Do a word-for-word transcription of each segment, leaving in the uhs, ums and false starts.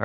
All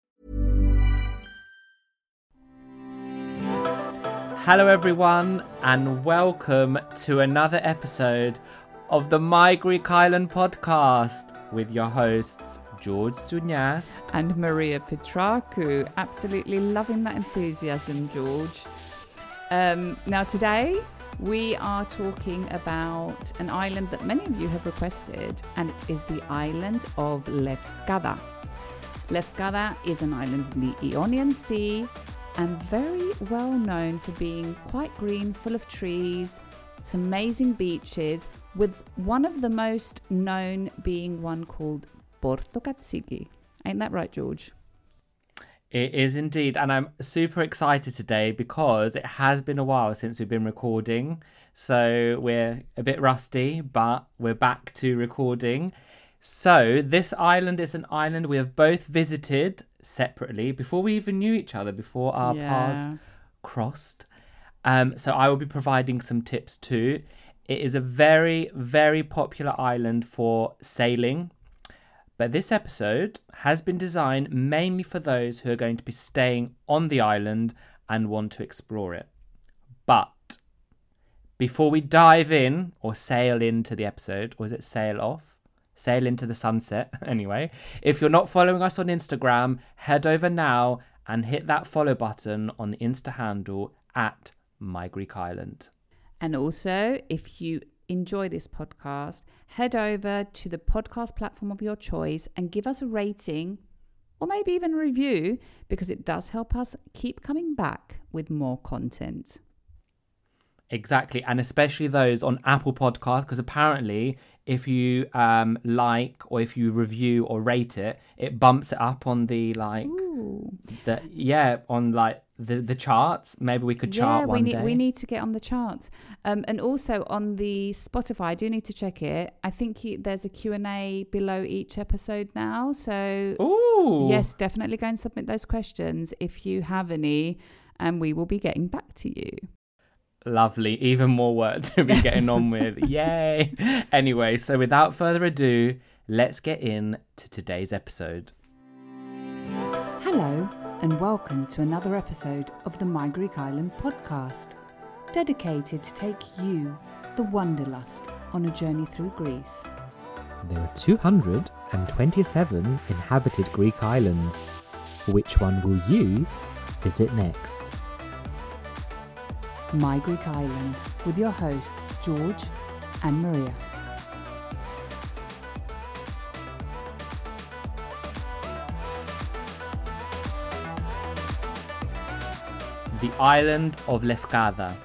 Hello everyone, and welcome to another episode of the My Greek Island Podcast with your hosts George Zounyas and Maria Petrarcu. Absolutely loving that enthusiasm, George. Um, now today we are talking about an island that many of you have requested, and it is the island of Lefkada. Lefkada is an island in the Ionian Sea, and very well known for being quite green, full of trees, it's amazing beaches, with one of the most known being one called Porto Katsiki. Ain't that right, George? It is indeed, and I'm super excited today because it has been a while since we've been recording, so we're a bit rusty, but we're back to recording. So this island is an island we have both visited separately before we even knew each other, before our yeah. paths crossed. Um, so I will be providing some tips too. It is a very, very popular island for sailing. But this episode has been designed mainly for those who are going to be staying on the island and want to explore it. But before we dive in or sail into the episode, or is it sail off? Sail into the sunset. Anyway, if you're not following us on Instagram, head over now and hit that follow button on the Insta handle at My Greek Island. And also, if you enjoy this podcast, head over to the podcast platform of your choice and give us a rating, or maybe even a review, because it does help us keep coming back with more content. Exactly, and especially those on Apple Podcasts, because apparently if you um, like, or if you review or rate it, it bumps it up on the like, Ooh. the yeah, on like the, the charts. Maybe we could chart yeah, one we need, day. We need to get on the charts, um, and also on the Spotify. I do need to check it. I think you, there's a Q and A below each episode now. So Ooh. yes, definitely go and submit those questions if you have any, and we will be getting back to you. Lovely. Even more work to be getting on with. Yay. Anyway, so without further ado, let's get in to today's episode. Hello, and welcome to another episode of the My Greek Island podcast, dedicated to take you, the wanderlust, on a journey through Greece. There are two hundred twenty-seven inhabited Greek islands. Which one will you visit next? My Greek Island, with your hosts George and Maria. The island of Lefkada.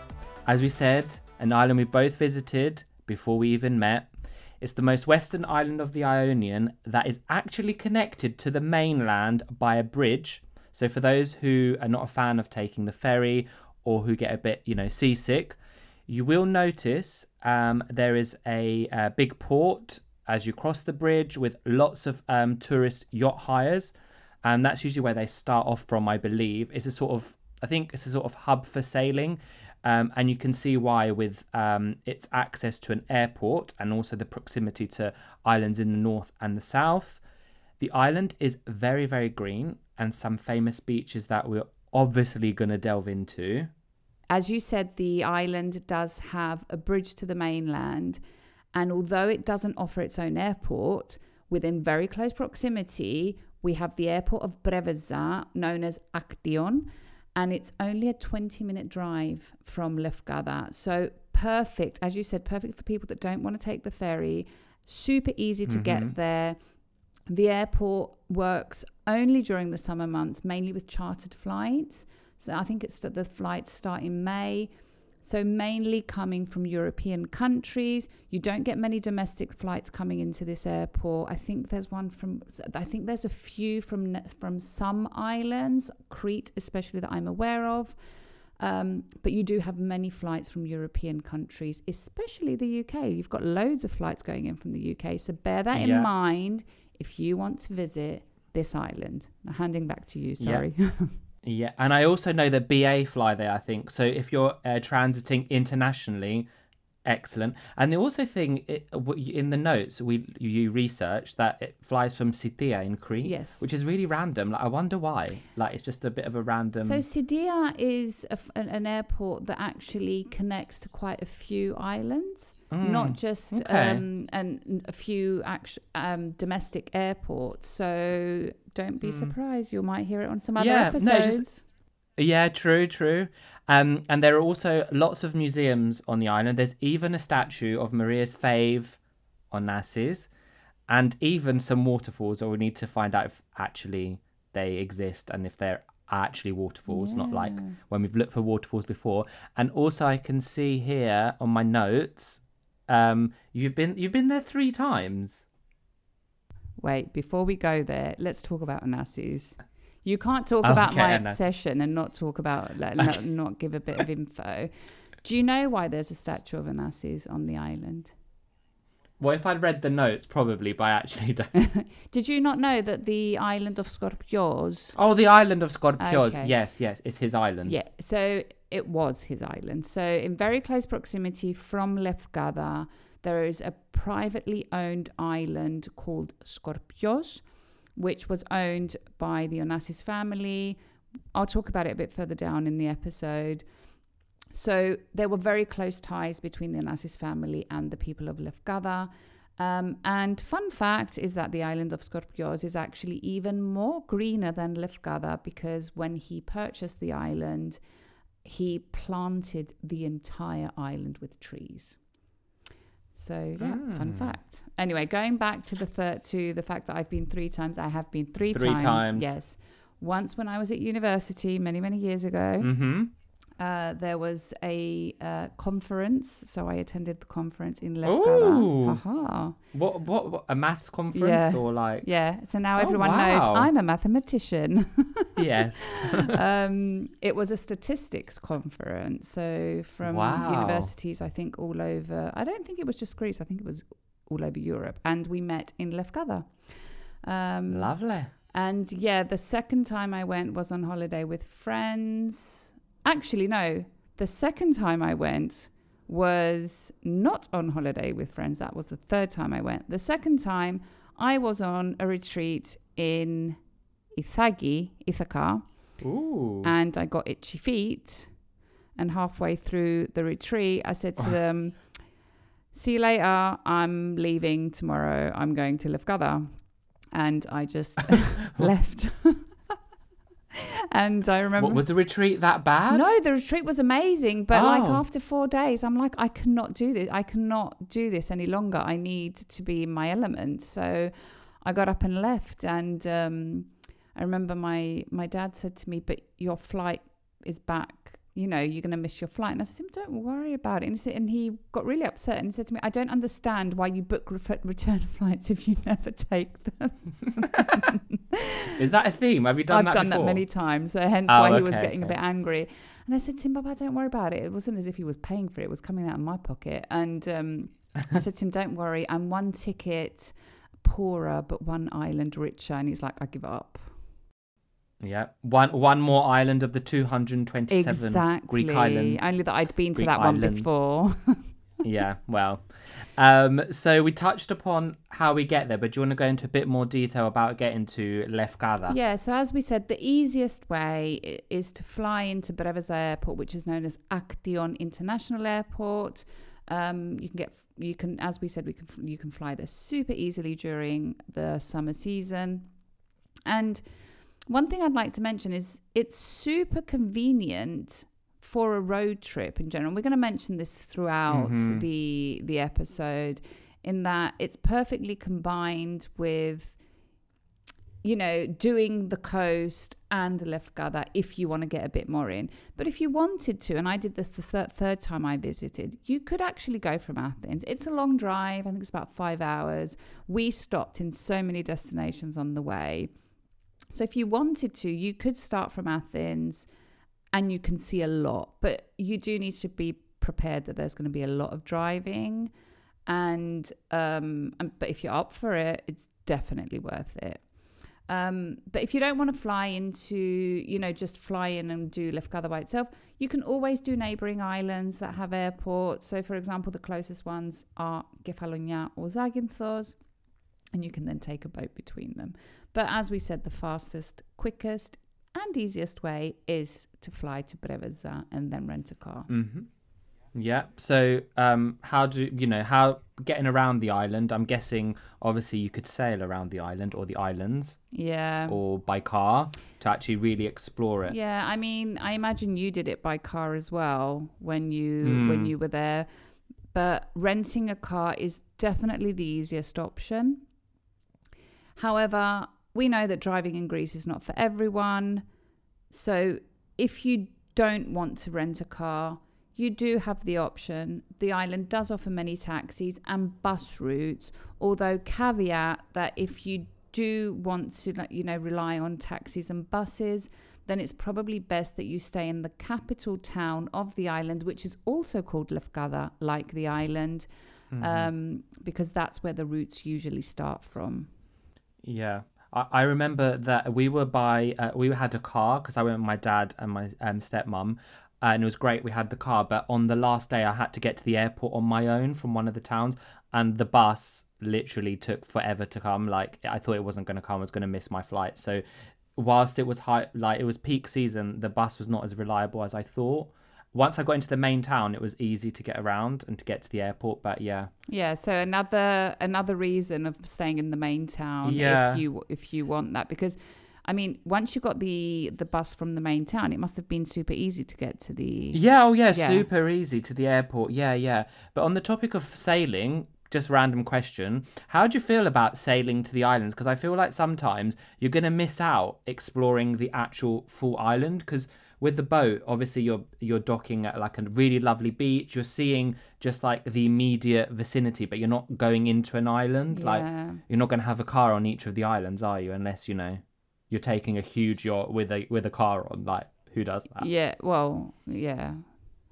As we said, an island we both visited before we even met. It's the most western island of the Ionian that is actually connected to the mainland by a bridge. So for those who are not a fan of taking the ferry, or who get a bit, you know, seasick, you will notice um, there is a, a big port as you cross the bridge with lots of um, tourist yacht hires. And that's usually where they start off from, I believe. It's a sort of, I think it's a sort of hub for sailing. Um, and you can see why with um, its access to an airport and also the proximity to islands in the north and the south. The island is very, very green and some famous beaches that we're obviously going to delve into. As you said, the island does have a bridge to the mainland. And although it doesn't offer its own airport, within very close proximity, we have the airport of Preveza, known as Aktion. And it's only a twenty-minute drive from Lefkada. So perfect, as you said, perfect for people that don't want to take the ferry. Super easy to mm-hmm. get there. The airport works only during the summer months, mainly with chartered flights. So I think it's the flights start in May. So mainly coming from European countries. You don't get many domestic flights coming into this airport. I think there's one from, I think there's a few from from some islands, Crete especially, that I'm aware of. Um, but you do have many flights from European countries, especially the U K. You've got loads of flights going in from the U K. So bear that in yeah. mind if you want to visit this island. I'm handing back to you, sorry. Yeah. Yeah, and I also know that B A fly there, I think. So if you're uh, transiting internationally, excellent. And the also thing it, in the notes, we you research that it flies from Sitia in Crete, yes, which is really random. Like I wonder why. Like it's just a bit of a random. So Sitia is a, an airport that actually connects to quite a few islands, mm, not just okay. um and a few actu- um domestic airports. So. Don't be surprised. You might hear it on some other yeah, episodes. No, just, yeah, true, true. Um, and there are also lots of museums on the island. There's even a statue of Maria's fave, Onassis, and even some waterfalls. Or we need to find out if actually they exist and if they're actually waterfalls, yeah. not like when we've looked for waterfalls before. And also, I can see here on my notes, um, you've been you've been there three times. Wait, before we go there, let's talk about Onassis. You can't talk oh, about okay, my Onassis. Obsession and not talk about, like, okay. not, not give a bit of info. Do you know why there's a statue of Onassis on the island? Well, if I'd read the notes, probably, but I actually don't. Did you not know that the island of Scorpios... Oh, the island of Scorpios. Okay. Yes, yes, it's his island. Yeah, so it was his island. So in very close proximity from Lefkada, there is a privately owned island called Scorpios, which was owned by the Onassis family. I'll talk about it a bit further down in the episode. So there were very close ties between the Onassis family and the people of Lefkada. Um, and fun fact is that the island of Scorpios is actually even more greener than Lefkada because when he purchased the island, he planted the entire island with trees. So yeah, mm. fun fact. Anyway, going back to the third, to the fact that I've been three times, I have been three, three times. times. Yes, once when I was at university many many years ago. Mm-hmm. Uh, there was a uh, conference, so I attended the conference in Lefkada. Aha! What, what? What? A maths conference yeah. or like? Yeah. So now oh, everyone wow. knows I'm a mathematician. Yes. um, it was a statistics conference, so from wow. universities, I think all over. I don't think it was just Greece. I think it was all over Europe, and we met in Lefkada. Um, Lovely. And yeah, the second time I went was on holiday with friends. Actually, no, the second time I went was not on holiday with friends. That was the third time I went. The second time I was on a retreat in Ithagi, Ithaca, Ooh. And I got itchy feet. And halfway through the retreat, I said to them, see you later, I'm leaving tomorrow. I'm going to Lefkada. And I just left. And I remember... What, was the retreat that bad? No, the retreat was amazing. But oh. like after four days, I'm like, I cannot do this. I cannot do this any longer. I need to be in my element. So I got up and left. And um, I remember my, my dad said to me, but your flight is back. You know, you're going to miss your flight. And I said to him, don't worry about it. And he, said, and he got really upset and he said to me, I don't understand why you book re- return flights if you never take them. Is that a theme? Have you done I've that done before? That many times, so hence oh, why he okay, was getting okay. a bit angry. And I said to him, Baba, don't worry about it. It wasn't as if he was paying for it. It was coming out of my pocket. And um, I said to him, don't worry. I'm one ticket poorer, but one island richer. And he's like, I give up. Yeah, one one more island of the two hundred twenty-seven exactly. Greek islands. Only that I'd been to Greek that island. one before. Yeah, well. Um, so we touched upon how we get there, but do you want to go into a bit more detail about getting to Lefkada? Yeah, so as we said, the easiest way is to fly into Preveza Airport, which is known as Aktion International Airport. Um, you can get, you can, as we said, we can you can fly there super easily during the summer season. And one thing I'd like to mention is it's super convenient for a road trip in general. We're going to mention this throughout mm-hmm. the the episode, in that it's perfectly combined with, you know, doing the coast and Lefkada if you want to get a bit more in. But if you wanted to, and I did this the thir- third time I visited, you could actually go from Athens. It's a long drive. I think it's about five hours. We stopped in so many destinations on the way. So if you wanted to, you could start from Athens and you can see a lot, but you do need to be prepared that there's going to be a lot of driving. And, um, and but if you're up for it, it's definitely worth it. Um, but if you don't want to fly into, you know, just fly in and do Lefkada by itself, you can always do neighbouring islands that have airports. So, for example, the closest ones are Kefalonia or Zakynthos, and you can then take a boat between them. But as we said, the fastest, quickest and easiest way is to fly to Preveza and then rent a car. Mm-hmm. Yeah. So um, how do, you know, how getting around the island, I'm guessing obviously you could sail around the island or the islands. Yeah. Or by car to actually really explore it. Yeah. I mean, I imagine you did it by car as well when you mm. when you were there. But renting a car is definitely the easiest option. However, we know that driving in Greece is not for everyone. So if you don't want to rent a car, you do have the option. The island does offer many taxis and bus routes, although caveat that if you do want to, you know, rely on taxis and buses, then it's probably best that you stay in the capital town of the island, which is also called Lefkada, like the island, mm-hmm. um, because that's where the routes usually start from. Yeah. I remember that we were by, uh, we had a car because I went with my dad and my um, stepmom, and it was great. We had the car, but on the last day I had to get to the airport on my own from one of the towns, and the bus literally took forever to come. Like, I thought it wasn't going to come. I was going to miss my flight. So whilst it was high, like it was peak season, the bus was not as reliable as I thought. Once I got into the main town, it was easy to get around and to get to the airport, but yeah. Yeah, so another another reason of staying in the main town yeah. if you if you want that. Because, I mean, once you got the, the bus from the main town, it must have been super easy to get to the... Yeah, oh yeah, yeah, super easy to the airport, yeah, yeah. But on the topic of sailing, just random question, how do you feel about sailing to the islands? Because I feel like sometimes you're going to miss out exploring the actual full island, because... With the boat, obviously, you're you're docking at like a really lovely beach. You're seeing just like the immediate vicinity, but you're not going into an island. Yeah. Like, you're not going to have a car on each of the islands, are you? Unless, you know, you're taking a huge yacht with a with a car on. Like, who does that? Yeah, well, yeah.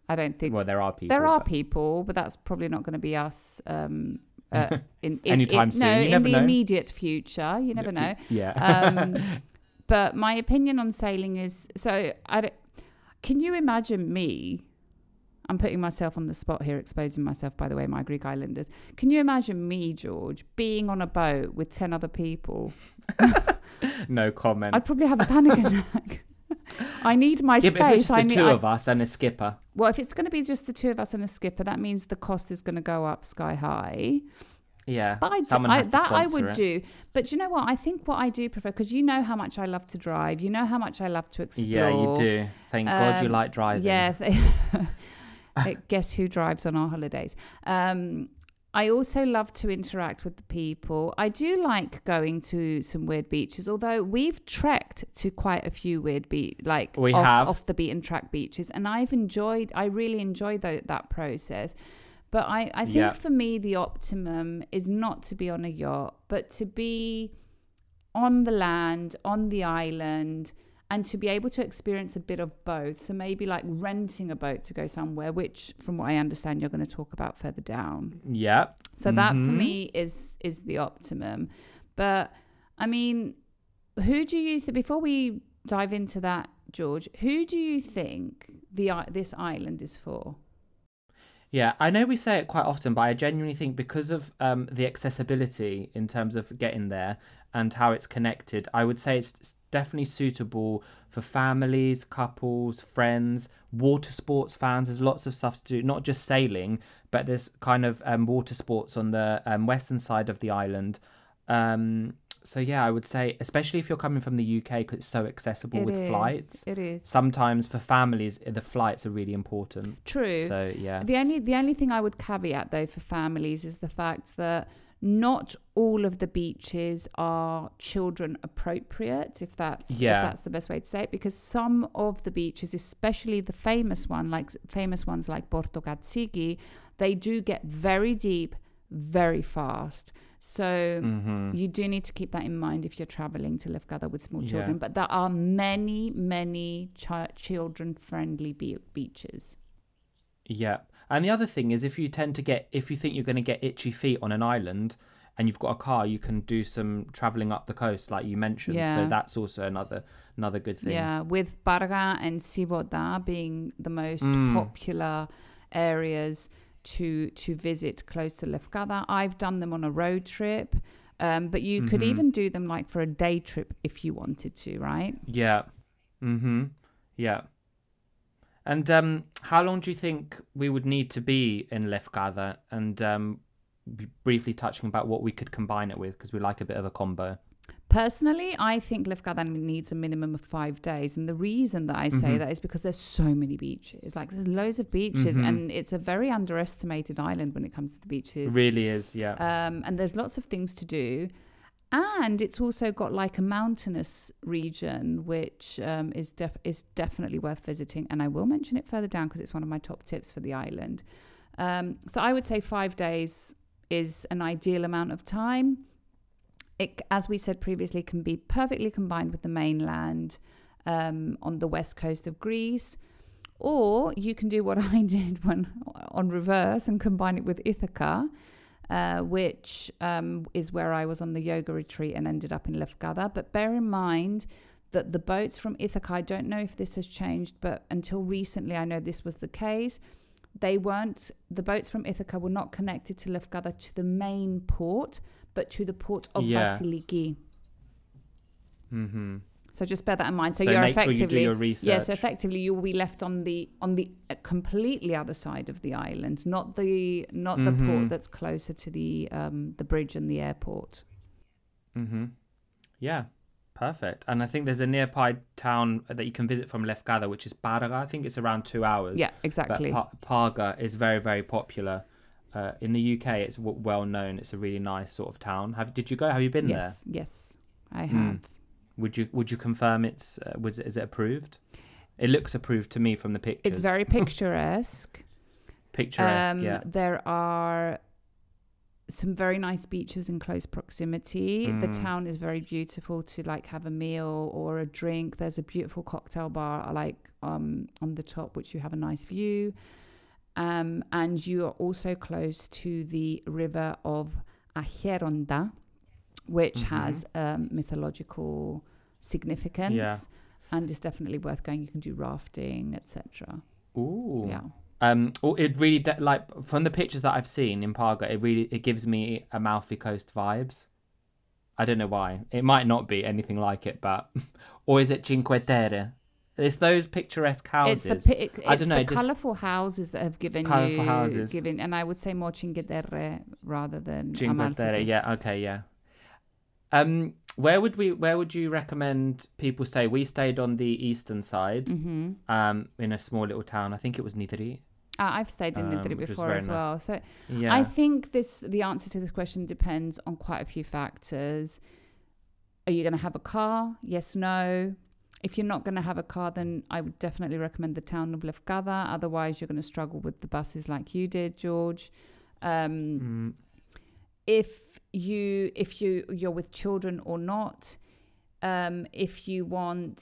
I don't think... Well, there are people. There are but... people, but that's probably not going to be us... Um... Uh, in, in, Anytime in, soon. No, you in never the know. immediate future. You never know. Yeah. Um, But my opinion on sailing is, so I don't, can you imagine me? I'm putting myself on the spot here, exposing myself, by the way, my Greek Islanders. Can you imagine me, George, being on a boat with ten other people? No comment. I'd probably have a panic attack. I need my yeah, space. But if it's just I the need, two I, of us and a skipper. Well, if it's going to be just the two of us and a skipper, that means the cost is going to go up sky high. Yeah, but I d- I, that I would it. do. But you know what? I think what I do prefer, because you know how much I love to drive. You know how much I love to explore. Yeah, you do. Thank um, God you like driving. Yeah. Th- Guess who drives on our holidays? Um, I also love to interact with the people. I do like going to some weird beaches, although we've trekked to quite a few weird be- like we off, have. off the beaten track beaches. And I've enjoyed, I really enjoy the, that process. But I, I think yeah. for me, the optimum is not to be on a yacht, but to be on the land, on the island, and to be able to experience a bit of both. So maybe like renting a boat to go somewhere, which from what I understand, you're going to talk about further down. Yeah. So mm-hmm. that for me is is the optimum. But I mean, who do you, th- before we dive into that, George. Who do you think the uh, this island is for? Yeah, I know we say it quite often, but I genuinely think because of um, the accessibility in terms of getting there and how it's connected, I would say it's definitely suitable for families, couples, friends, water sports fans. There's lots of stuff to do, not just sailing, but there's kind of um, water sports on the um, western side of the island. Um, so, yeah, I would say, especially if you're coming from the U K, because it's so accessible it with is, flights. It is. Sometimes for families, the flights are really important. True. So, yeah. The only, the only thing I would caveat, though, for families is the fact that not all of the beaches are children appropriate, if that's yeah. if that's the best way to say it, because some of the beaches, especially the famous one, like famous ones like Porto Katsiki, they do get very deep, very fast. So mm-hmm. you do need to keep that in mind if you're traveling to Lefkada with small children. Yeah. But there are many, many chi- children-friendly be- beaches. Yeah. And the other thing is, if you tend to get, if you think you're going to get itchy feet on an island and you've got a car, you can do some travelling up the coast, like you mentioned. Yeah. So that's also another another good thing. Yeah, with Barga and Sivoda being the most mm. popular areas to to visit close to Lefkada. I've done them on a road trip, um, but you mm-hmm. could even do them like for a day trip if you wanted to, right? Yeah. Mm-hmm. Yeah. And um, how long do you think we would need to be in Lefkada? And um, briefly touching about what we could combine it with, because we like a bit of a combo. Personally, I think Lefkada needs a minimum of five days. And the reason that I say mm-hmm. that is because there's so many beaches. Like, there's loads of beaches mm-hmm. and it's a very underestimated island when it comes to the beaches. It really is, yeah. Um, and there's lots of things to do. And it's also got like a mountainous region, which um, is def- is definitely worth visiting. And I will mention it further down because it's one of my top tips for the island. Um, so I would say five days is an ideal amount of time. It, as we said previously, can be perfectly combined with the mainland um, on the west coast of Greece. Or you can do what I did when, on reverse and combine it with Ithaca. Uh, which um, is where I was on the yoga retreat and ended up in Lefkada. But bear in mind that the boats from Ithaca, I don't know if this has changed, but until recently I know this was the case. They weren't, the boats from Ithaca were not connected to Lefkada to the main port, but to the port of yeah. Vasiliki. Mm-hmm. So just bear that in mind. So, so you're effectively, sure you do your research. Yeah, so effectively you'll be left on the on the completely other side of the island, not the not mm-hmm. the port that's closer to the um, the bridge and the airport. Mm-hmm. Yeah, perfect. And I think there's a nearby town that you can visit from Lefkada, which is Parga. I think it's around two hours. Yeah, exactly. But pa- Parga is very, very popular. Uh, in the U K, it's w- well known. It's a really nice sort of town. Have Did you go? Have you been yes, there? Yes, yes, I have. Mm. Would you would you confirm it's uh, was is it approved? It looks approved to me from the pictures. It's very picturesque. picturesque. Um, yeah. There are some very nice beaches in close proximity. Mm. The town is very beautiful to like have a meal or a drink. There's a beautiful cocktail bar like um, on the top, which you have a nice view, um, and you are also close to the river of Acheronda, which mm-hmm. has um, mythological significance yeah. and is definitely worth going. You can do rafting, et cetera. Ooh, yeah. Um, oh, it really de- like from the pictures that I've seen in Parga, it really it gives me Amalfi Coast vibes. I don't know why. It might not be anything like it, but or is it Cinque Terre? It's those picturesque houses. It's the, it's I don't know, the just... colourful houses that have given colourful you houses. Given, and I would say more Cinque Terre rather than Cinque Amalfi. Terre. Yeah. Okay. Yeah. Um, where would we? Where would you recommend people stay? We stayed on the eastern side, mm-hmm. um, in a small little town. I think it was Nidri. Uh, I've stayed in Nidri um, before as nice. well. So yeah. I think this the answer to this question depends on quite a few factors. Are you going to have a car? Yes, no. If you're not going to have a car, then I would definitely recommend the town of Lefkada. Otherwise, you're going to struggle with the buses like you did, George. Um, mm. If you if you you're with children or not, um if you want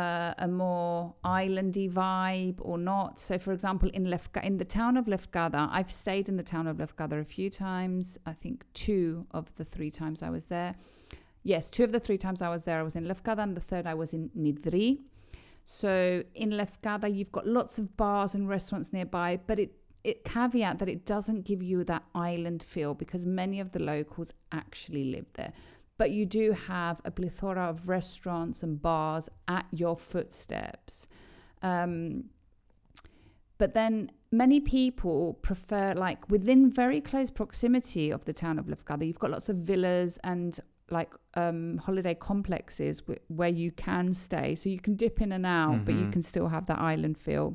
uh, a more islandy vibe or not. So for example, in Lefkada, in the town of Lefkada, I've stayed in the town of Lefkada a few times. I think two of the three times I was there, Yes, two of the three times I was there, I was in Lefkada, and the third I was in Nidri. So in Lefkada, you've got lots of bars and restaurants nearby, but it, it caveat that it doesn't give you that island feel because many of the locals actually live there. But you do have a plethora of restaurants and bars at your footsteps. Um, but then many people prefer, like, within very close proximity of the town of Lefkada, you've got lots of villas and like um, holiday complexes w- where you can stay. So you can dip in and out, mm-hmm. but you can still have that island feel.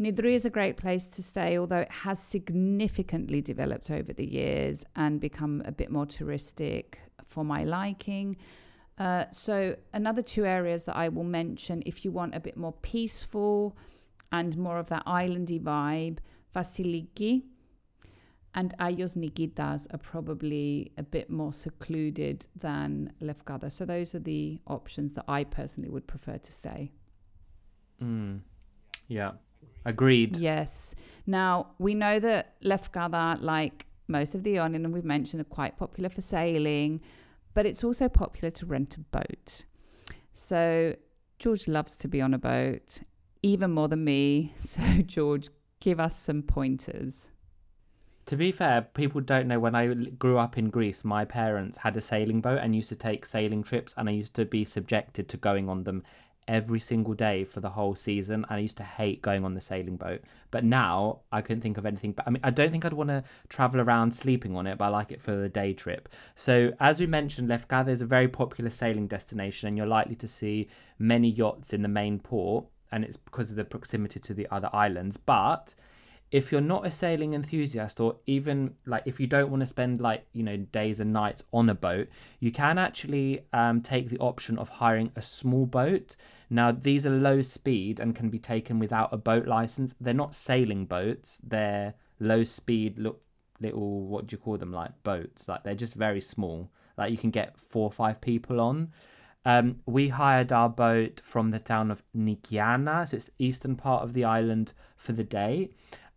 Nidri is a great place to stay, although it has significantly developed over the years and become a bit more touristic for my liking. Uh, so another two areas that I will mention, if you want a bit more peaceful and more of that islandy vibe, Vasiliki and Ayos Nikitas are probably a bit more secluded than Lefkada. So those are the options that I personally would prefer to stay. Mm. Yeah, agreed. Yes. Now, we know that Lefkada, like most of the Ionian, and we've mentioned, are quite popular for sailing, but it's also popular to rent a boat. So George loves to be on a boat, even more than me. So George, give us some pointers. To be fair, people don't know, when I grew up in Greece, my parents had a sailing boat and used to take sailing trips, and I used to be subjected to going on them every single day for the whole season. I used to hate going on the sailing boat, but now I couldn't think of anything. But I mean, I don't think I'd want to travel around sleeping on it, but I like it for the day trip. So as we mentioned, Lefkada is a very popular sailing destination, and you're likely to see many yachts in the main port, and it's because of the proximity to the other islands. But if you're not a sailing enthusiast, or even like if you don't want to spend like, you know, days and nights on a boat, you can actually um, take the option of hiring a small boat. Now, these are low speed and can be taken without a boat license. They're not sailing boats. They're low speed, look, little, what do you call them? Like boats, like they're just very small. Like you can get four or five people on. Um, we hired our boat from the town of Nikiana, so it's the eastern part of the island, for the day.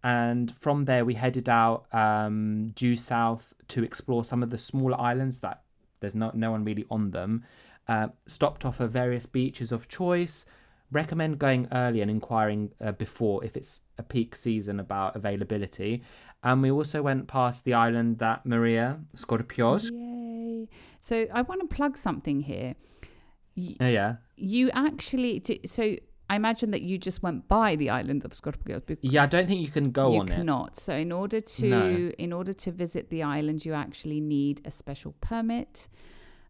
And from there, we headed out um, due south to explore some of the smaller islands that there's no, no one really on them. Uh, stopped off at various beaches of choice. Recommend going early and inquiring uh, before, if it's a peak season, about availability. And we also went past the island that Maria, Scorpios. Yay. So I want to plug something here. Y- uh, yeah. You actually... Do, so... I imagine that you just went by the island of Scorpios. Yeah, I don't think you can go you on cannot. it. You cannot. So in order to no. in order to visit the island, you actually need a special permit.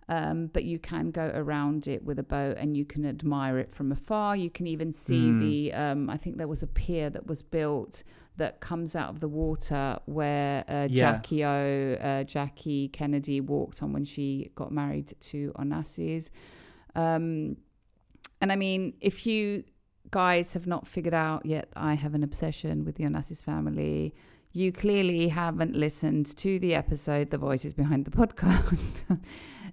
Um, but you can go around it with a boat, and you can admire it from afar. You can even see mm. the. Um, I think there was a pier that was built that comes out of the water where uh, yeah. Jackie O, uh, Jackie Kennedy walked on when she got married to Onassis. Um, and I mean, if you guys have not figured out yet I have an obsession with the Onassis family, you clearly haven't listened to the episode The Voices Behind the Podcast.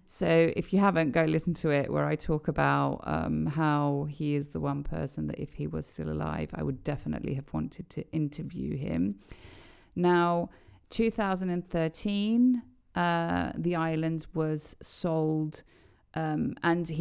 So if you haven't, go listen to it, where I talk about um, how he is the one person that if he was still alive, I would definitely have wanted to interview him. Now, two thousand thirteen, uh, the island was sold um, and he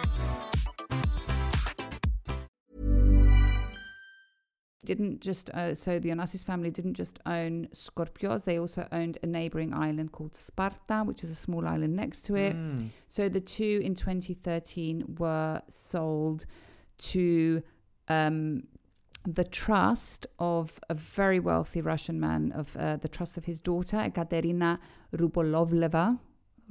didn't just, uh, so the Onassis family didn't just own Scorpios, they also owned a neighbouring island called Sparta, which is a small island next to it. Mm. So the two in twenty thirteen were sold to um, the trust of a very wealthy Russian man, of uh, the trust of his daughter, Ekaterina Rubolovleva.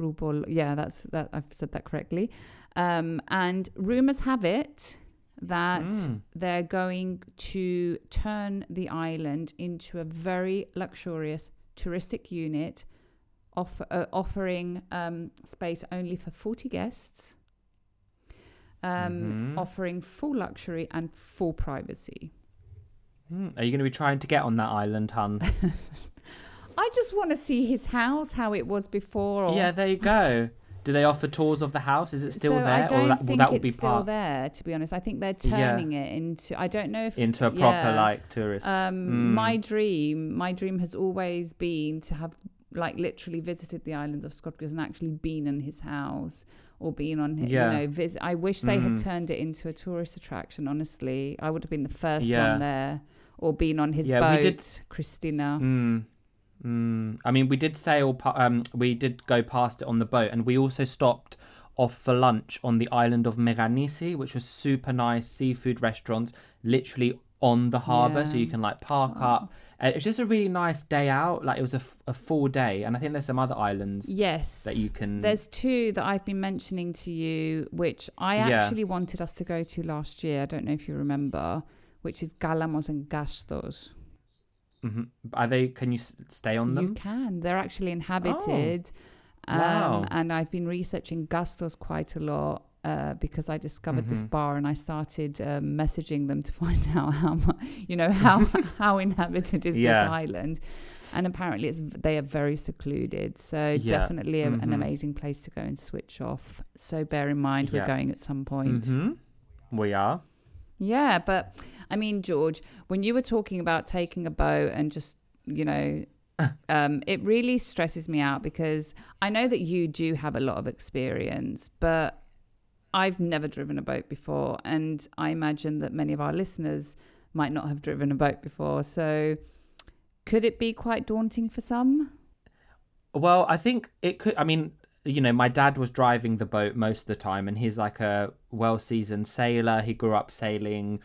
Rubol, yeah, that's that. I've said that correctly. Um, and rumours have it that mm. they're going to turn the island into a very luxurious touristic unit, off, uh, offering um, space only for forty guests, um, mm-hmm. offering full luxury and full privacy. Mm. Are you going to be trying to get on that island, hun? I just want to see his house, how it was before. Or... Yeah, there you go. Do they offer tours of the house? Is it still so there? I don't or that, think well, that would be still part... there, to be honest. I think they're turning yeah. it into, I don't know if... Into a proper, yeah. like, tourist. Um, mm. My dream, my dream has always been to have, like, literally visited the island of Scorpios and actually been in his house or been on his, yeah. you know, visit. I wish they mm. had turned it into a tourist attraction, honestly. I would have been the first yeah. one there or been on his yeah, boat, we did... Christina. Mm. Mm. I mean, we did sail, um, we did go past it on the boat, and we also stopped off for lunch on the island of Meganisi, which was super nice seafood restaurants, literally on the harbour, yeah. so you can like park oh. up. It was just a really nice day out. Like it was a, f- a full day, and I think there's some other islands. Yes, that you can. There's two that I've been mentioning to you, which I yeah. actually wanted us to go to last year. I don't know if you remember, which is Galamos and Gastos. Mm-hmm. Are they? Can you stay on them? You can. They're actually inhabited. Oh, um, wow. And I've been researching Gastos quite a lot uh, because I discovered mm-hmm. this bar and I started uh, messaging them to find out how much, you know, how how inhabited is yeah. this island. And apparently, it's they are very secluded. So yeah. definitely a, mm-hmm. an amazing place to go and switch off. So bear in mind, yeah. we're going at some point. Mm-hmm. We are. Yeah, but I mean, George, when you were talking about taking a boat and just, you know, um, it really stresses me out because I know that you do have a lot of experience, but I've never driven a boat before. And I imagine that many of our listeners might not have driven a boat before. So could it be quite daunting for some? Well, I think it could. I mean, you know, my dad was driving the boat most of the time and he's like a well-seasoned sailor. He grew up sailing,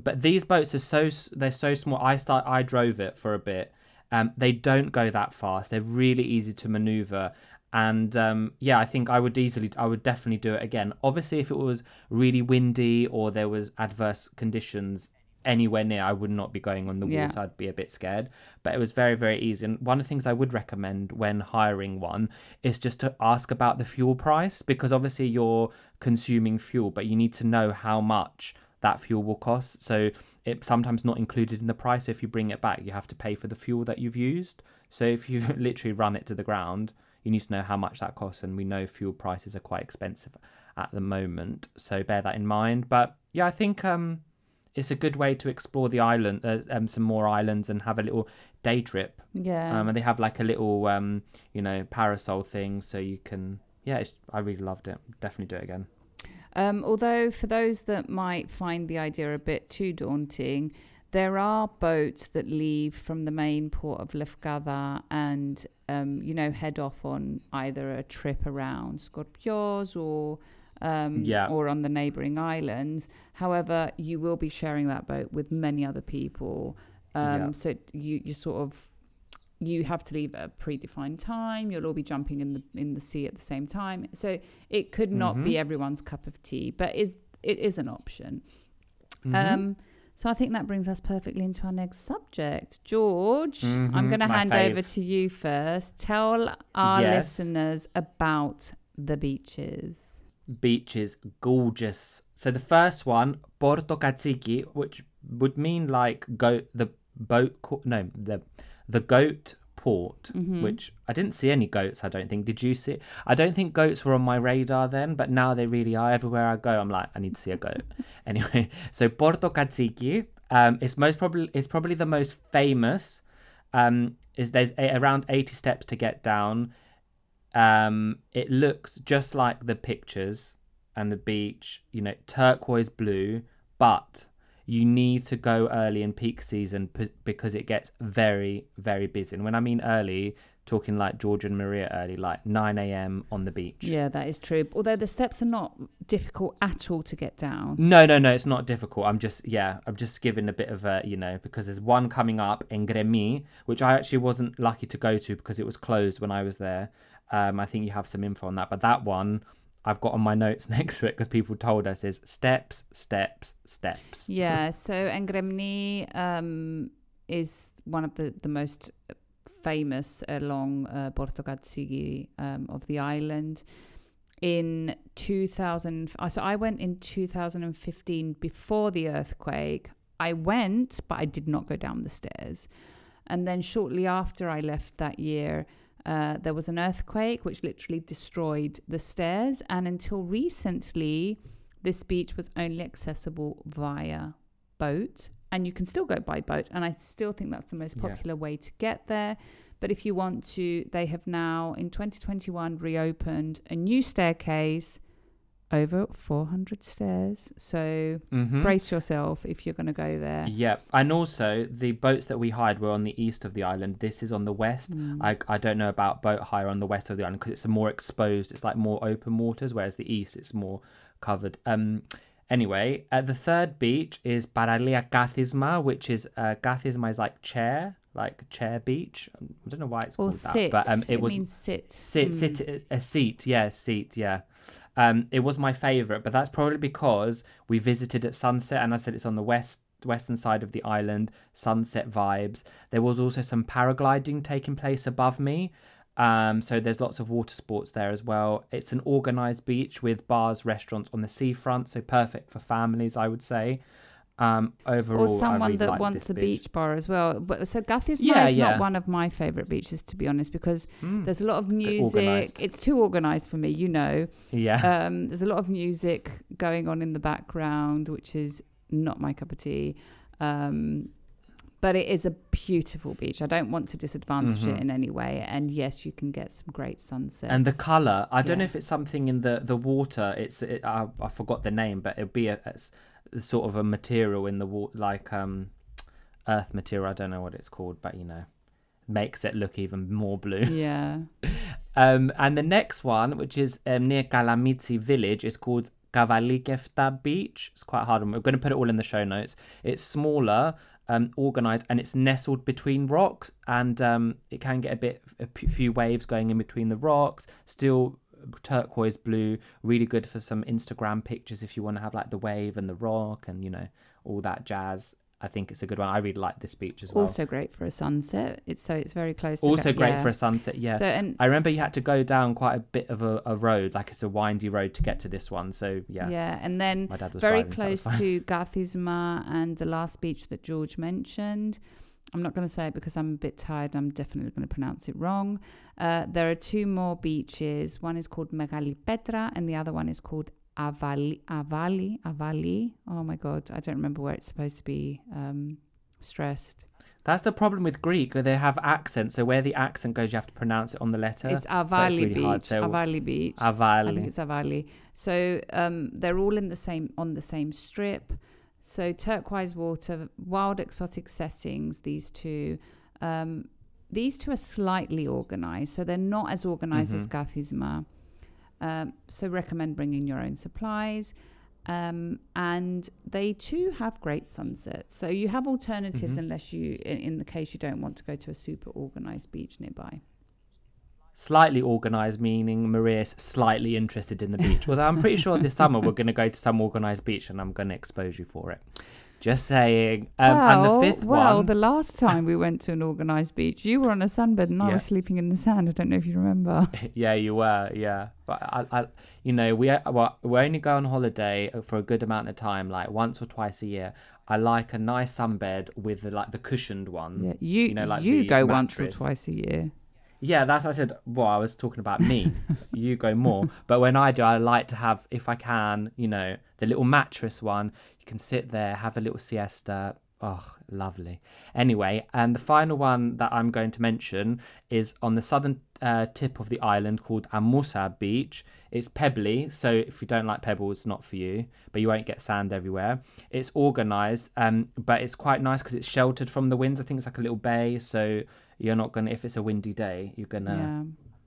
but these boats are so, they're so small. I start, I drove it for a bit. Um, they don't go that fast. They're really easy to maneuver. And um, yeah, I think I would easily, I would definitely do it again. Obviously, if it was really windy or there was adverse conditions anywhere near, I would not be going on the water. Yeah. I'd be a bit scared, but it was very, very easy. And one of the things I would recommend when hiring one is just to ask about the fuel price, because obviously you're consuming fuel, but you need to know how much that fuel will cost. So it's sometimes not included in the price. So if you bring it back, you have to pay for the fuel that you've used. So if you literally run it to the ground, you need to know how much that costs. And we know fuel prices are quite expensive at the moment. So bear that in mind. But yeah, I think, um, it's a good way to explore the island, uh, um, some more islands, and have a little day trip. Yeah. Um, and they have like a little, um, you know, parasol thing, so you can. Yeah, it's, I really loved it. Definitely do it again. Um, although for those that might find the idea a bit too daunting, there are boats that leave from the main port of Lefkada and um, you know, head off on either a trip around Scorpios or. Um, yeah. or on the neighbouring islands. However, you will be sharing that boat with many other people. Um, yeah. So you, you sort of, you have to leave at a predefined time. You'll all be jumping in the in the sea at the same time. So it could not mm-hmm. be everyone's cup of tea, but is it is an option. Mm-hmm. Um, so I think that brings us perfectly into our next subject. George, mm-hmm, I'm going to hand fave. over to you first. Tell our yes. listeners about the beaches. Beaches, gorgeous. So the first one, Porto Katsiki, which would mean like goat, the boat, no, the the goat port, mm-hmm. which I didn't see any goats. I don't think. Did you see? I don't think goats were on my radar then, but now they really are. Everywhere I go, I'm like, I need to see a goat. Anyway, so Porto Katsiki, um, it's most probably it's probably the most famous. Um, is there's a, around eighty steps to get down. Um, it looks just like the pictures and the beach, you know, turquoise blue, but you need to go early in peak season p- because it gets very, very busy. And when I mean early, talking like George and Maria early, like nine a.m. on the beach. Yeah, that is true. Although the steps are not difficult at all to get down. No, no, no, it's not difficult. I'm just, yeah, I'm just giving a bit of a, you know, because there's one coming up in Gremi, which I actually wasn't lucky to go to because it was closed when I was there. Um, I think you have some info on that. But that one I've got on my notes next to it because people told us is steps, steps, steps. Yeah, so Engremni um, is one of the, the most famous along uh, Porto Katsiki um, of the island. In two thousand, so I went in two thousand fifteen before the earthquake. I went, but I did not go down the stairs. And then shortly after I left that year, Uh, there was an earthquake which literally destroyed the stairs, and until recently this beach was only accessible via boat, and you can still go by boat, and I still think that's the most popular yeah. way to get there. But if you want to, they have now in twenty twenty-one reopened a new staircase, over four hundred stairs, so mm-hmm. brace yourself if you're going to go there. Yep. And also the boats that we hired were on the east of the island. This is on the west. Mm. I, I don't know about boat hire on the west of the island because it's a more exposed, it's like more open waters, whereas the east it's more covered. Um. Anyway, uh, the third beach is Paralia Kathisma, which is uh, Kathisma is like chair, like chair beach. I don't know why it's or called sit. that, but um, it, it was means sit, sit, mm. sit, a seat. Yeah, seat. Yeah. Um, it was my favourite, but that's probably because we visited at sunset, and I said it's on the west western side of the island, sunset vibes. There was also some paragliding taking place above me, um, so there's lots of water sports there as well. It's an organised beach with bars, restaurants on the seafront, so perfect for families, I would say. Um, overall, or someone I really that like wants a beach. beach bar as well. But so Kathisma yeah, is yeah. not one of my favourite beaches, to be honest, because mm. there's a lot of music. It's too organised for me, you know. Yeah. Um, there's a lot of music going on in the background, which is not my cup of tea. Um, but it is a beautiful beach. I don't want to disadvantage mm-hmm. it in any way. And yes, you can get some great sunsets. And the colour, I don't yeah. know if it's something in the, the water. It's it, I, I forgot the name, but it'll be a... a sort of a material in the water, like um earth material, I don't know what it's called, but you know, makes it look even more blue. Yeah. um and the next one, which is um, near Kalamitsi village, is called Kavalikefta beach. It's quite a hard one. We're going to put it all in the show notes. It's smaller, um organized, and it's nestled between rocks, and um it can get a bit a few waves going in between the rocks, still turquoise blue, really good for some Instagram pictures if you want to have like the wave and the rock and, you know, all that jazz. I think it's a good one. I really like this beach as well. Also great for a sunset. It's so it's very close to also go- great yeah. for a sunset. Yeah. So and I remember you had to go down quite a bit of a, a road, like it's a windy road to get to this one. So yeah. Yeah, and then my dad was very driving, close so that was to Kathisma and the last beach that George mentioned. I'm not going to say it because I'm a bit tired. I'm definitely going to pronounce it wrong. Uh, there are two more beaches. One is called Megali Petra and the other one is called Avali. Avali. Avali. Oh, my God. I don't remember where it's supposed to be um, stressed. That's the problem with Greek, where they have accents. So where the accent goes, you have to pronounce it on the letter. It's Avali so really Beach. So Avali Beach. Avali. I think it's Avali. So um, they're all in the same on the same strip. So turquoise water, wild exotic settings, these two. Um, these two are slightly organised, so they're not as organised mm-hmm. as Kathisma. Um, so recommend bringing your own supplies. Um, and they too have great sunsets. So you have alternatives mm-hmm. unless you, in, in the case you don't want to go to a super organised beach nearby. Slightly organised, meaning Maria's slightly interested in the beach. Although I'm pretty sure this summer we're going to go to some organised beach and I'm going to expose you for it. Just saying. Um, well, and the fifth well, one... Well, the last time we went to an organised beach, you were on a sunbed and yeah. I was sleeping in the sand. I don't know if you remember. Yeah, you were, yeah. But, I, I, you know, we well, we only go on holiday for a good amount of time, like once or twice a year. I like a nice sunbed with, the, like, the cushioned one. Yeah, you, you know, like you go mattress. Once or twice a year. Yeah, that's what I said. Well, I was talking about me. You go more. But when I do, I like to have, if I can, you know, the little mattress one. You can sit there, have a little siesta. Oh, lovely. Anyway, and the final one that I'm going to mention is on the southern uh, tip of the island called Amousa Beach. It's pebbly, so if you don't like pebbles, not for you, but you won't get sand everywhere. It's organised, um, but it's quite nice because it's sheltered from the winds. I think it's like a little bay, so you're not going to, if it's a windy day, you're going to yeah.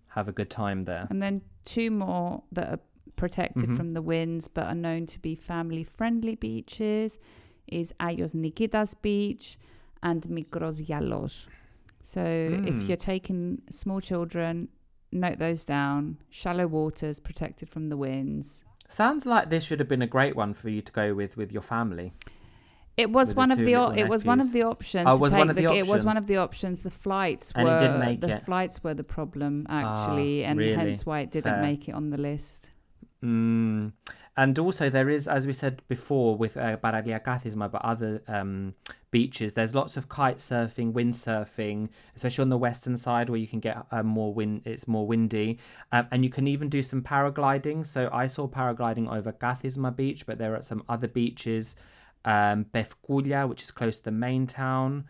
have a good time there. And then two more that are protected mm-hmm. from the winds but are known to be family-friendly beaches is Ayos Nikitas Beach and Mikros Yalos. So mm. if you're taking small children, note those down. Shallow waters, protected from the winds. Sounds like this should have been a great one for you to go with with your family. It was one of the it nephews. was one of the options. Oh, it was one of the, the options. It was one of the options. The flights and were it didn't make the it. flights were the problem actually, ah, and really? hence why it didn't Fair. make it on the list. Mm. And also there is, as we said before, with uh, Baraliakathizma, but other um, beaches, there's lots of kite surfing, windsurfing, especially on the western side where you can get uh, more wind, it's more windy. Um, and you can even do some paragliding. So I saw paragliding over Kathizma Beach, but there are some other beaches, um, Befkulia, which is close to the main town.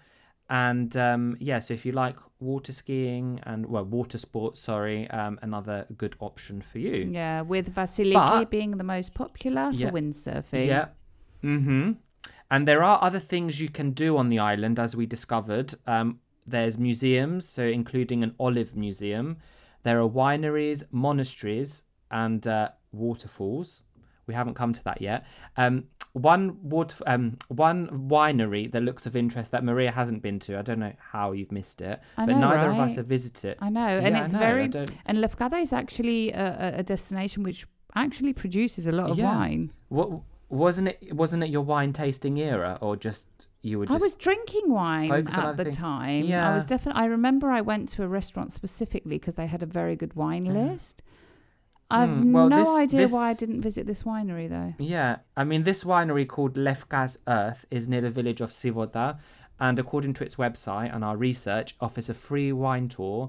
And um, yeah, so if you like water skiing and well water sports sorry um another good option for you, yeah with Vasiliki but, being the most popular yeah, for windsurfing. yeah mm-hmm. And there are other things you can do on the island, as we discovered. Um there's museums, so including an olive museum. There are wineries, monasteries, and uh, waterfalls. We haven't come to that yet. um One water, um, one winery that looks of interest that Maria hasn't been to. I don't know how you've missed it, I but know, neither right? of us have visited. I know, and yeah, it's know, very. And Lefkada is actually a, a destination which actually produces a lot of yeah. wine. What wasn't it? Wasn't it your wine tasting era, or just you were? Just I was drinking wine at the thing? time. Yeah, I was definitely. I remember I went to a restaurant specifically because they had a very good wine mm. list. I've mm, well, no this, idea this... why I didn't visit this winery, though. Yeah, I mean, this winery called Lefka's Earth is near the village of Sivoda, and according to its website and our research, offers a free wine tour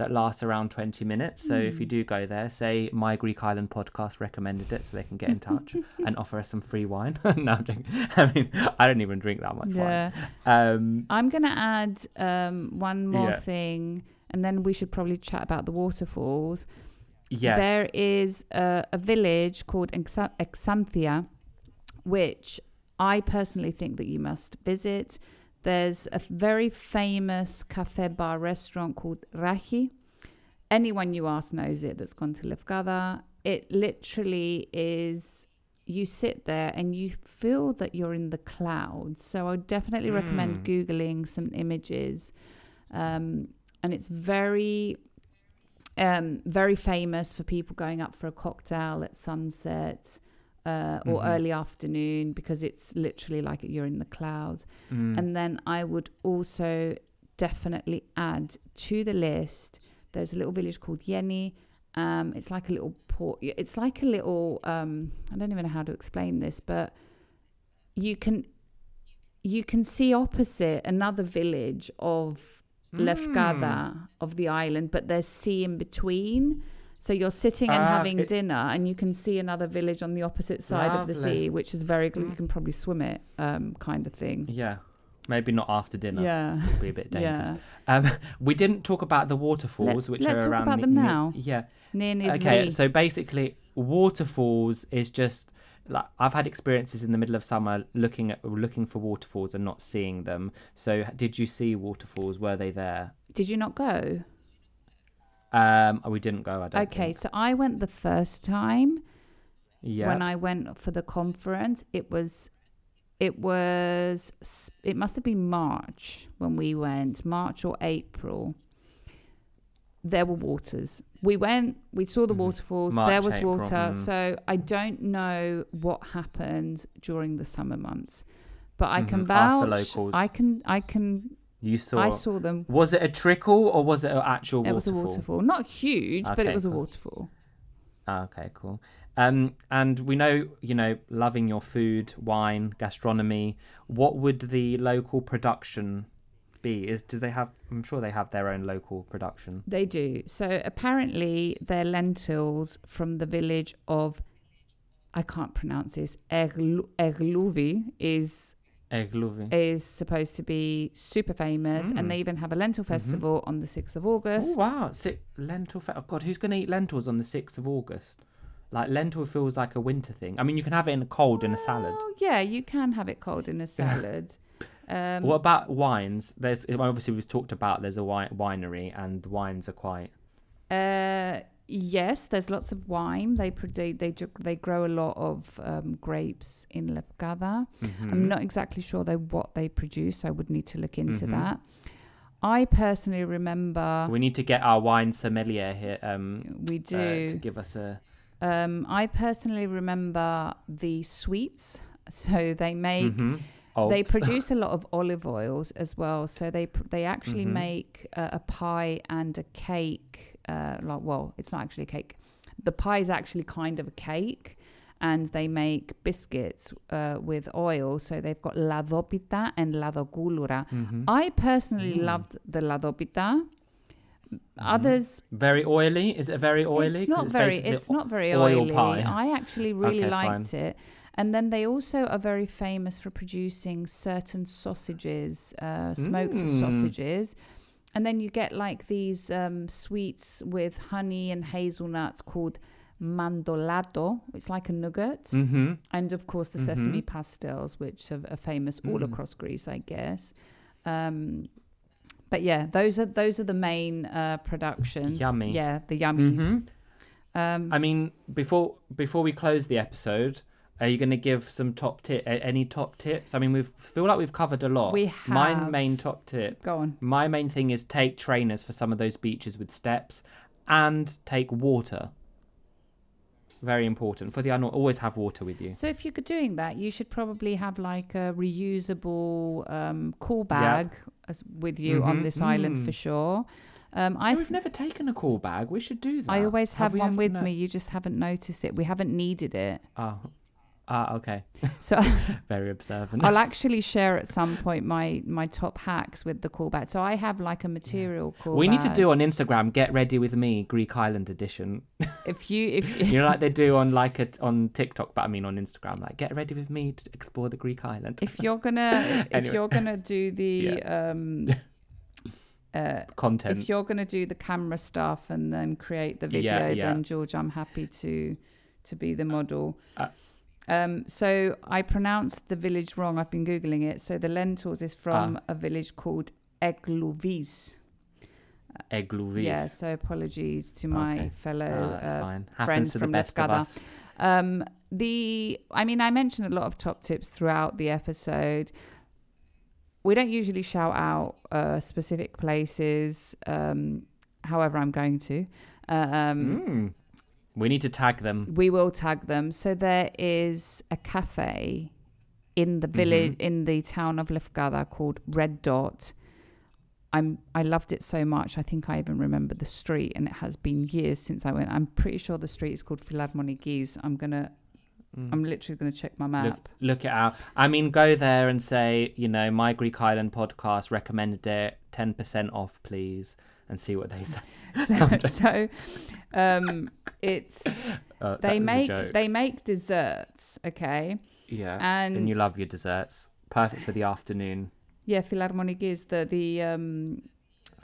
that lasts around twenty minutes. So mm. if you do go there, say My Greek Island Podcast recommended it so they can get in touch and offer us some free wine. No, I'm joking. I mean, I don't even drink that much yeah. wine. Um, I'm going to add um, one more yeah. thing, and then we should probably chat about the waterfalls. Yes. There is a, a village called Exanthia, which I personally think that you must visit. There's a very famous cafe bar restaurant called Rachi. Anyone you ask knows it that's gone to Lefkada. It literally is, you sit there and you feel that you're in the clouds. So I would definitely mm. recommend Googling some images. Um, and it's very... Um, very famous for people going up for a cocktail at sunset uh, or mm-hmm. early afternoon, because it's literally like you're in the clouds. Mm. And then I would also definitely add to the list, there's a little village called Yeni. Um, it's like a little port. It's like a little, um, I don't even know how to explain this, but you can, you can see opposite another village of Lefkada mm. of the island, but there's sea in between, so you're sitting and uh, having it, dinner and you can see another village on the opposite side lovely. of the sea, which is very good. Mm. You can probably swim it um kind of thing. Yeah, maybe not after dinner. Yeah, it's probably a bit dangerous. Yeah. Um we didn't talk about the waterfalls. Let's, which let's are talk around about them ne- now ne- yeah near Nidri. Okay, so basically waterfalls is just like, I've had experiences in the middle of summer looking at looking for waterfalls and not seeing them. So did you see waterfalls? Were they there? Did you not go? Um, we didn't go, I don't Okay, think. So I went the first time. Yeah. When I went for the conference, it was it was it must have been March when we went, March or April. There were waters. We went, we saw the waterfalls, March, there was April. water. Mm. So I don't know what happened during the summer months, but I mm-hmm. can vouch. Ask the locals. I can, I can. You saw. I saw them. Was it a trickle or was it an actual it waterfall? It was a waterfall. Not huge, okay, but it was cool. a waterfall. Okay, cool. Um, and we know, you know, loving your food, wine, gastronomy. What would the local production be? Is do they have I'm sure they have their own local production. They do. So apparently they're lentils from the village of, I can't pronounce this, Eglouvi is Eglouvi is supposed to be super famous, mm. and they even have a lentil festival mm-hmm. on the sixth of August. Oh, wow. Si- lentil fe- Oh, God, who's going to eat lentils on the sixth of August? Like, lentil feels like a winter thing. I mean, you can have it in a cold well, in a salad. Yeah, you can have it cold in a salad. Um, what about wines? There's obviously we've talked about there's a wine, winery and wines are quite. Uh, yes, there's lots of wine. They produce they they grow a lot of um, grapes in Lefkada. Mm-hmm. I'm not exactly sure though what they produce. I would need to look into mm-hmm. that. I personally remember. We need to get our wine sommelier here. Um, we do uh, to give us a. Um, I personally remember the sweets. So they make. Mm-hmm. Oats. They produce a lot of olive oils as well, so they they actually mm-hmm. make a, a pie and a cake. Uh, like, well, it's not actually a cake. The pie is actually kind of a cake, and they make biscuits uh, with oil. So they've got ladopita and ladokulura. Mm-hmm. I personally mm. loved the ladopita. Others very oily. Is it very oily? It's not it's very. It's not very oil oily. Pie. I actually really okay, liked fine. it. And then they also are very famous for producing certain sausages, uh, smoked mm. sausages. And then you get like these um, sweets with honey and hazelnuts called mandolato. It's like a nougat. Mm-hmm. And of course the mm-hmm. sesame pastels, which are, are famous all mm. across Greece, I guess. Um, but yeah, those are those are the main uh, productions. Yummy. Yeah, the yummies. Mm-hmm. Um, I mean, before before we close the episode. Are you going to give some top tip? Any top tips? I mean, we feel like we've covered a lot. We have. My main top tip. Go on. My main thing is take trainers for some of those beaches with steps, and take water. Very important for the unknown. Always have water with you. So if you're doing that, you should probably have like a reusable um, cool bag yeah. with you mm-hmm. on this mm. island for sure. Um, I've no, never taken a call bag. We should do that. I always have, have one with no- me. You just haven't noticed it. We haven't needed it. Oh. Ah, okay. So very observant. I'll actually share at some point my my top hacks with the callback. So I have like a material yeah. callback. We need to do on Instagram. Get ready with me, Greek Island edition. If you if you know, like they do on like a, on TikTok, but I mean on Instagram, like get ready with me to explore the Greek island. If you're gonna anyway. if you're gonna do the yeah. um uh, content, if you're gonna do the camera stuff and then create the video, yeah, yeah. then George, I'm happy to to be the model. Uh, uh, Um, so I pronounced the village wrong. I've been Googling it. So the lentils is from ah. a village called Eglouvi. Eglouvi. Yeah, so apologies to my okay. fellow oh, uh, friends from Lefkada. Um, the, I mean, I mentioned a lot of top tips throughout the episode. We don't usually shout out uh, specific places. Um, however, I'm going to. Uh, um, mm. We need to tag them. We will tag them. So there is a cafe in the village, mm-hmm. in the town of Lefkada called Red Dot. I'm, I loved it so much. I think I even remember the street, and it has been years since I went. I'm pretty sure the street is called Filarmonica. I'm going to, mm. I'm literally going to check my map. Look, look it out. I mean, go there and say, you know, My Greek Island Podcast recommended it. ten percent off, please. And see what they say. So, so um, it's uh, they make they make desserts, okay? Yeah, and, and you love your desserts. Perfect for the afternoon. Yeah, Filarmonica is the the um,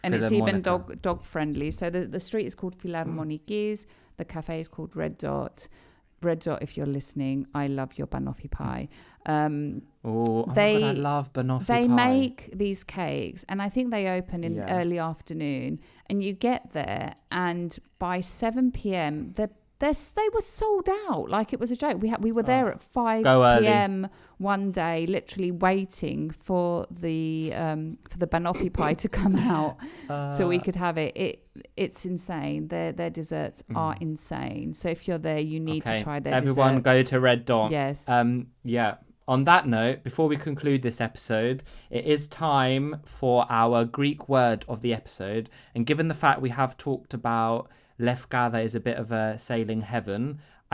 and it's even dog dog friendly. So the, the street is called Filarmonica's. Mm. The cafe is called Red Dot. Red Dot, if you're listening, I love your banoffee pie. Um, Ooh, oh, they, God, I love banoffee they pie. They make these cakes, and I think they open in yeah. early afternoon. And you get there, and by seven p.m., they're, they're, they were sold out. Like, it was a joke. We, ha- we were there oh, at five p.m. one day, literally waiting for the um, for the banoffee pie to come out uh, so we could have it. It It's insane. Their their desserts mm. are insane. So if you're there, you need okay. to try their Everyone desserts. Everyone go to Red Dot. Yes. Um. Yeah. On that note, before we conclude this episode, it is time for our Greek word of the episode. And given the fact we have talked about Lefkada is a bit of a sailing heaven,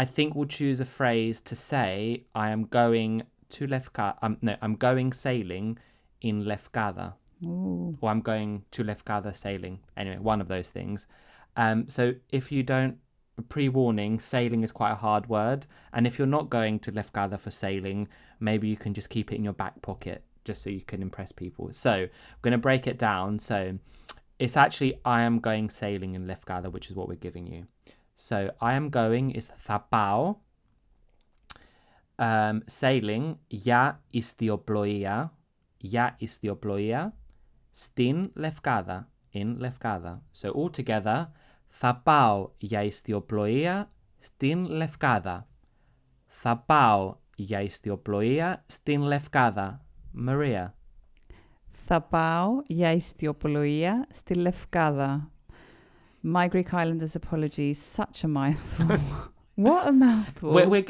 I think we'll choose a phrase to say, I am going to Lefkada. Um, no, I'm going sailing in Lefkada. Ooh. Or I'm going to Lefkada sailing. Anyway, one of those things. Um, so if you don't pre-warning, sailing is quite a hard word. And if you're not going to Lefkada for sailing, maybe you can just keep it in your back pocket just so you can impress people. So I'm going to break it down. So it's actually, I am going sailing in Lefkada, which is what we're giving you. So I am going is thapao. Um, sailing, ya istioploia, ya istioploia, stin Lefkada, in Lefkada. So all together, θα πάω για ιστιοπλοεία στην Λευκάδα. Θα πάω για ιστιοπλοεία στην Λευκάδα. Maria. Θα πάω για ιστιοπλοεία στη Λευκάδα. My Greek Islanders apologies, such a mouthful. What a mouthful. We're, we're,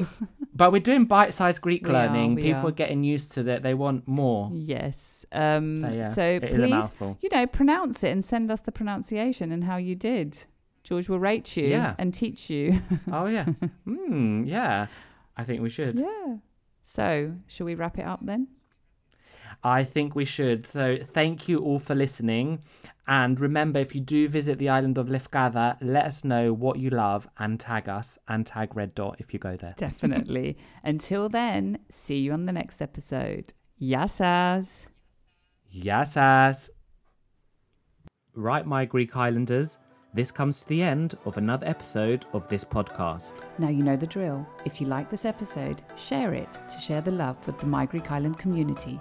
but we're doing bite-sized Greek we learning. Are, People are. are getting used to that. They want more. Yes. Um, so, yeah, so please, you know, pronounce it and send us the pronunciation and how you did. George will rate you yeah. and teach you. Oh, yeah. Mm, yeah. I think we should. Yeah. So, shall we wrap it up then? I think we should. So, thank you all for listening. And remember, if you do visit the island of Lefkada, let us know what you love and tag us and tag Red Dot if you go there. Definitely. Until then, see you on the next episode. Yassas. Yassas. Right, my Greek Islanders. This comes to the end of another episode of this podcast. Now you know the drill. If you like this episode, share it to share the love with the My Greek Island community,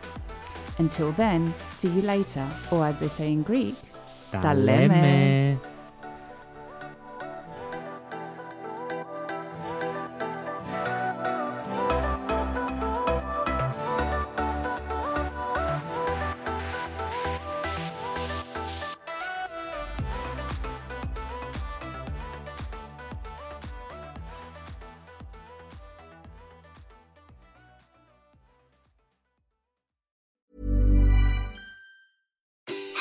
Until then, see you later, or as they say in Greek, Ta leme.